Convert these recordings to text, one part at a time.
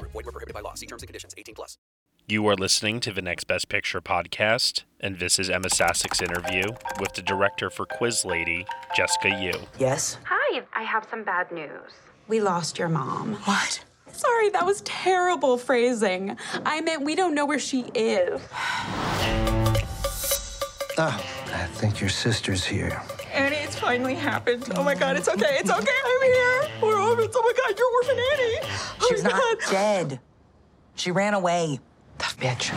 Void where prohibited by law. See terms and conditions. 18+. You are listening to the Next Best Picture podcast, and this is Emma Sassick's interview with the director for Quiz Lady, Jessica Yu. Yes? Hi, I have some bad news. We lost your mom. What? Sorry, that was terrible phrasing. I meant we don't know where she is. Oh, I think your sister's here. Annie, it's finally happened. Oh my God, it's okay, it's okay, I'm here. We're orphans, oh my God, you're orphan Annie. Oh, she's not dead. She ran away. Tough bitch.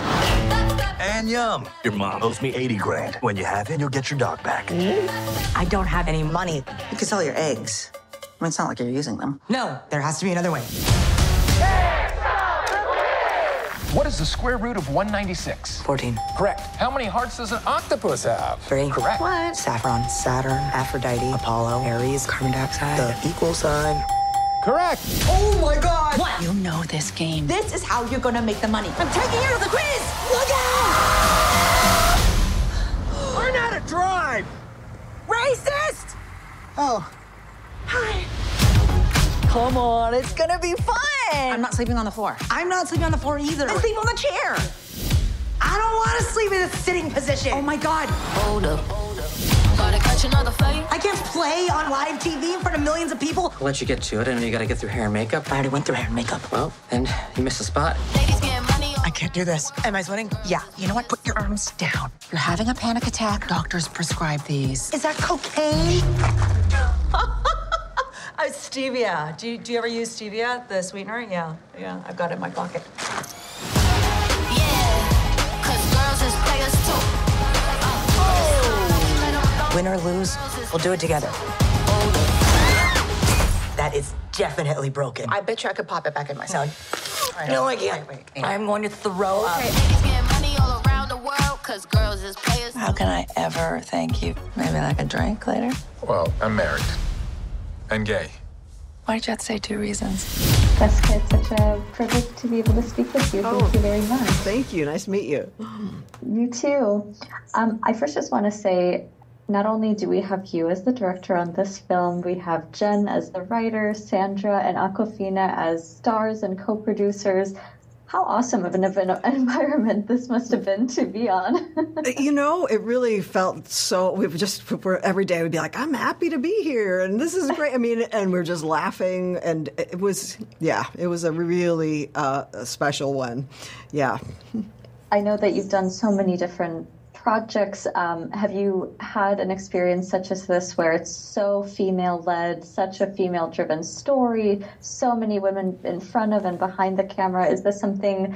And yum, your mom owes me 80 grand. When you have it, you'll get your dog back. I don't have any money. You could sell your eggs. I mean, it's not like you're using them. No, there has to be another way. What is the square root of 196? 14. Correct. How many hearts does an octopus have? 3. Correct. What? Saffron, Saturn, Aphrodite, Apollo, Aries, carbon dioxide, the equal sign. Correct. Oh my God. What? You know this game. This is how you're gonna make the money. I'm taking you to the quiz. Look out! Learn how to drive. Racist. Oh. Hi. Come on, it's gonna be fun. I'm not sleeping on the floor. I'm not sleeping on the floor either. I sleep on the chair. I don't want to sleep in a sitting position. Oh my God. Hold up. Gotta catch another fight. I can't play on live TV in front of millions of people. I'll let you get to it. I know you gotta get through hair and makeup. I already went through hair and makeup. Well, and you missed a spot. I can't do this. Am I sweating? Yeah. You know what? Put your arms down. You're having a panic attack. Doctors prescribe these. Is that cocaine? Stevia. Do you ever use stevia, the sweetener? Yeah. I've got it in my pocket. Yeah, 'cause girls is players too. Oh. Win or lose, we'll do it together. That is definitely broken. I bet you I could pop it back in my sound. No, I can't. Wait. I'm going to throw up. How can I ever thank you? Maybe like a drink later? Well, I'm married. And gay. Why did you have to say 2 reasons? Jessica, it's such a privilege to be able to speak with you. Thank you very much. Thank you. Nice to meet you. You too. I first just want to say, not only do we have you as the director on this film, we have Jen as the writer, Sandra and Awkwafina as stars and co-producers. How awesome of an environment this must have been to be on. You know, it really felt so, every day we'd be like, I'm happy to be here, and this is great. I mean, and we're just laughing, and it was a really special one. Yeah. I know that you've done so many different projects. Have you had an experience such as this where it's so female-led, such a female-driven story, so many women in front of and behind the camera? Is this something,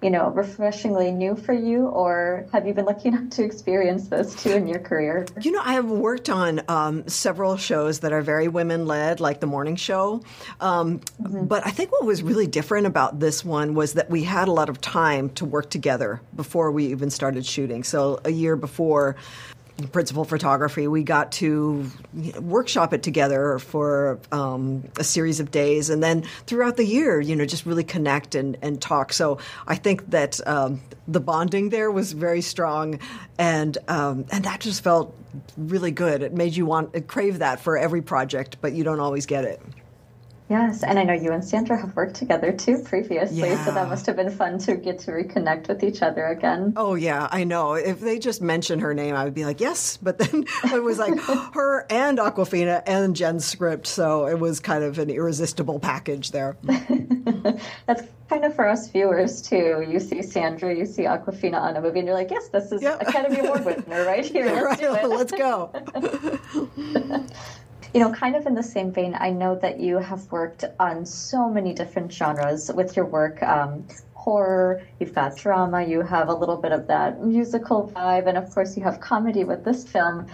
refreshingly new for you, or have you been lucky enough to experience this too in your career? I have worked on several shows that are very women-led, like The Morning Show. But I think what was really different about this one was that we had a lot of time to work together before we even started shooting. So a year before principal photography, we got to workshop it together for a series of days, and then throughout the year, just really connect and talk. So I think that the bonding there was very strong, and that just felt really good. It made you crave that for every project, but you don't always get it. Yes, and I know you and Sandra have worked together too previously, yeah. So that must have been fun to get to reconnect with each other again. Oh, yeah, I know. If they just mentioned her name, I would be like, yes, but then it was like her and Awkwafina and Jen's script, so it was kind of an irresistible package there. That's kind of for us viewers, too. You see Sandra, you see Awkwafina on a movie, and you're like, yes, this is Academy Award winner right here. Let's do it. Let's go. You know, kind of in the same vein, I know that you have worked on so many different genres with your work, horror, you've got drama, you have a little bit of that musical vibe, and of course you have comedy with this film.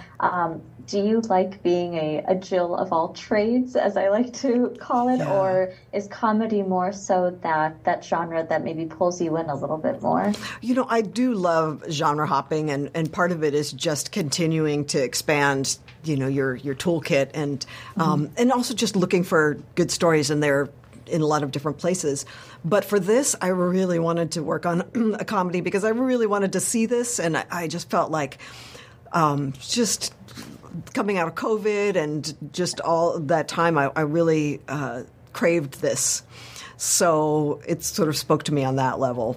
Do you like being a Jill of all trades, as I like to call it, yeah. Or is comedy more so that genre that maybe pulls you in a little bit more? You know, I do love genre hopping, and part of it is just continuing to expand, you know, your toolkit, and and also just looking for good stories, and they're in a lot of different places. But for this, I really wanted to work on a comedy because I really wanted to see this, and I just felt like just coming out of COVID and just all that time, I really craved this. So it sort of spoke to me on that level.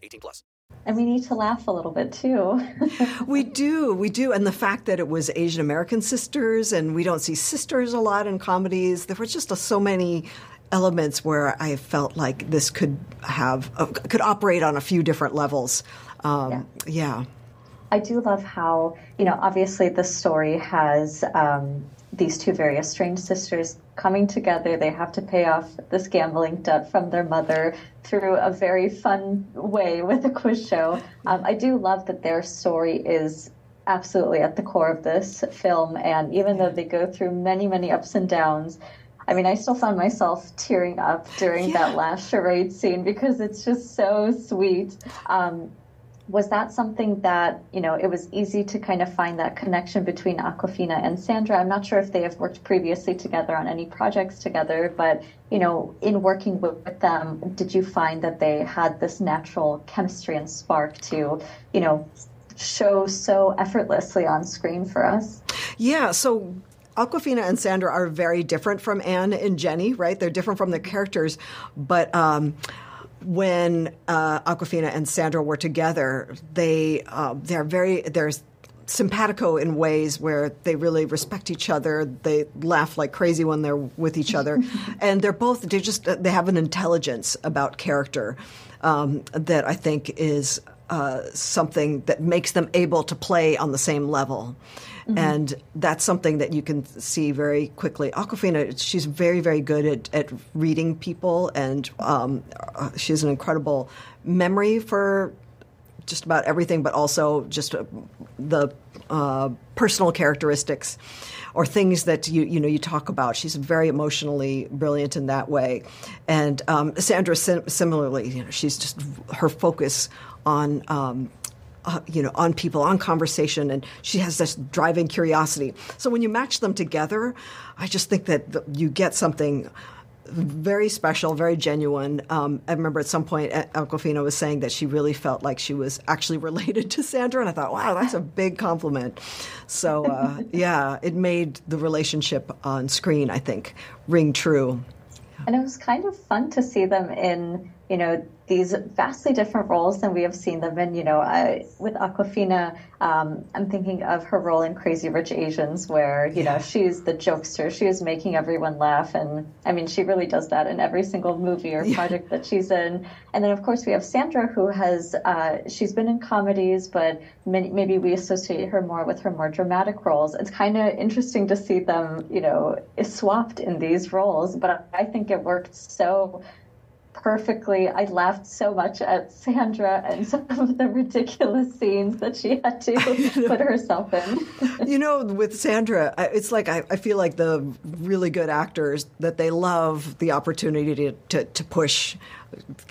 18+. And we need to laugh a little bit, too. We do. And the fact that it was Asian American sisters, and we don't see sisters a lot in comedies, there were just so many elements where I felt like this could operate on a few different levels. Yeah. I do love how, you know, obviously this story has these two very estranged sisters coming together. They have to pay off this gambling debt from their mother through a very fun way with a quiz show. I do love that their story is absolutely at the core of this film. And even though they go through many, many ups and downs, I mean, I still found myself tearing up during that last charade scene because it's just so sweet. Was that something that, you know, it was easy to kind of find that connection between Awkwafina and Sandra? I'm not sure if they have worked previously together on any projects together, but, you know, in working with them, did you find that they had this natural chemistry and spark to, you know, show so effortlessly on screen for us? Yeah, so Awkwafina and Sandra are very different from Anne and Jenny, right? They're different from the characters, but when Awkwafina and Sandra were together, they're simpatico in ways where they really respect each other. They laugh like crazy when they're with each other, and they have an intelligence about character that I think is something that makes them able to play on the same level. Mm-hmm. And that's something that you can see very quickly. Awkwafina, she's very, very good at reading people, and she has an incredible memory for just about everything, but also just the personal characteristics or things that you talk about. She's very emotionally brilliant in that way. And Sandra, similarly, you know, she's just her focus on on people, on conversation, and she has this driving curiosity. So when you match them together, I just think that you get something very special, very genuine. I remember at some point, Awkwafina was saying that she really felt like she was actually related to Sandra, and I thought, wow, that's a big compliment. So, yeah, it made the relationship on screen, I think, ring true. Yeah. And it was kind of fun to see them in, you know, these vastly different roles than we have seen them in. You know, with Awkwafina, I'm thinking of her role in Crazy Rich Asians, where, you know, she's the jokester. She is making everyone laugh. And, I mean, she really does that in every single movie or project that she's in. And then, of course, we have Sandra, who has, she's been in comedies, but maybe we associate her more with her more dramatic roles. It's kind of interesting to see them, you know, swapped in these roles. But I think it worked so perfectly. I laughed so much at Sandra and some of the ridiculous scenes that she had to put herself in. You know, with Sandra, it's like I feel like the really good actors, that they love the opportunity to push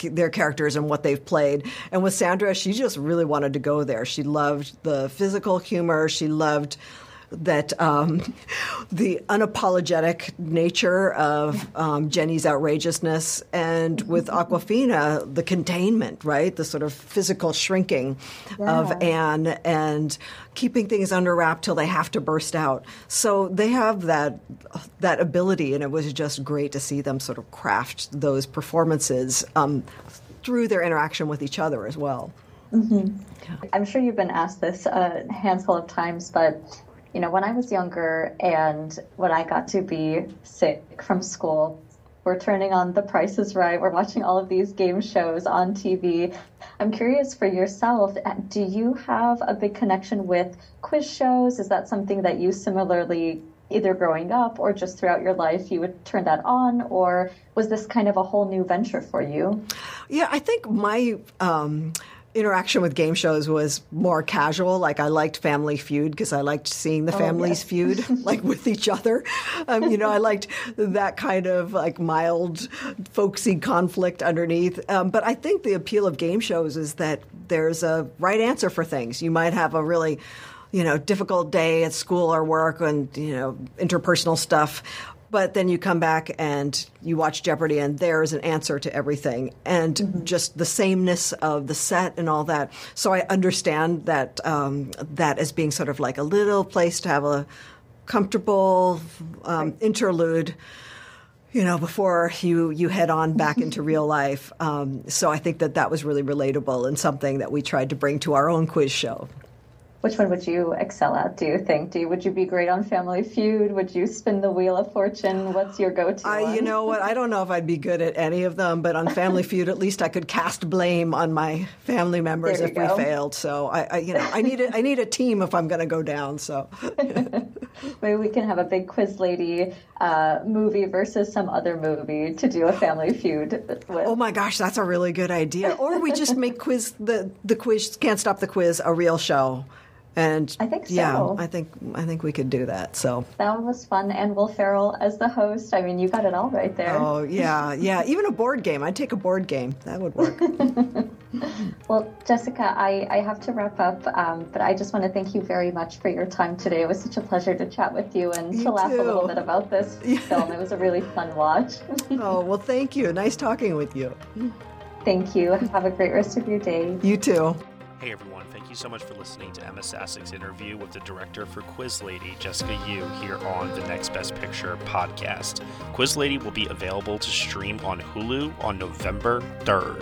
their characters and what they've played. And with Sandra, she just really wanted to go there. She loved the physical humor. She loved that the unapologetic nature of Jenny's outrageousness, and with Awkwafina, the containment, right? The sort of physical shrinking of Anne and keeping things under wrap till they have to burst out. So they have that ability, and it was just great to see them sort of craft those performances through their interaction with each other as well. Mm-hmm. I'm sure you've been asked this a handful of times, but you know, when I was younger and when I got to be sick from school, we're turning on The Price is Right. We're watching all of these game shows on TV. I'm curious for yourself, do you have a big connection with quiz shows? Is that something that you similarly, either growing up or just throughout your life, you would turn that on? Or was this kind of a whole new venture for you? Yeah, I think my interaction with game shows was more casual. Like, I liked Family Feud because I liked seeing the families feud, like, with each other. You know, I liked that kind of, like, mild, folksy conflict underneath. But I think the appeal of game shows is that there's a right answer for things. You might have a really, you know, difficult day at school or work and, you know, interpersonal stuff. But then you come back and you watch Jeopardy, and there's an answer to everything. And just the sameness of the set and all that. So I understand that that as being sort of like a little place to have a comfortable interlude, you know, before you head on back into real life. So I think that was really relatable and something that we tried to bring to our own quiz show. Which one would you excel at, do you think? Would you be great on Family Feud? Would you spin the Wheel of Fortune? What's your go-to one? You know what? I don't know if I'd be good at any of them, but on Family Feud, at least I could cast blame on my family members if we failed. So I need a team if I'm going to go down. So maybe we can have a big Quiz Lady movie versus some other movie to do a Family Feud with. Oh my gosh, that's a really good idea. Or we just make the quiz Can't Stop the Quiz a real show. And I think so. Yeah, I think we could do that. So that one was fun, and Will Ferrell as the host. I mean, you got it all right there. Oh yeah. Even a board game. I'd take a board game. That would work. Well, Jessica, I have to wrap up, but I just want to thank you very much for your time today. It was such a pleasure to chat with you and you to laugh too. A little bit about this film. It was a really fun watch. Oh well, thank you. Nice talking with you. Thank you. Have a great rest of your day. You too. Hey everyone, thank you so much for listening to Emma Sassick's interview with the director for Quiz Lady, Jessica Yu, here on the Next Best Picture podcast. Quiz Lady will be available to stream on Hulu on November 3rd.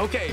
Okay,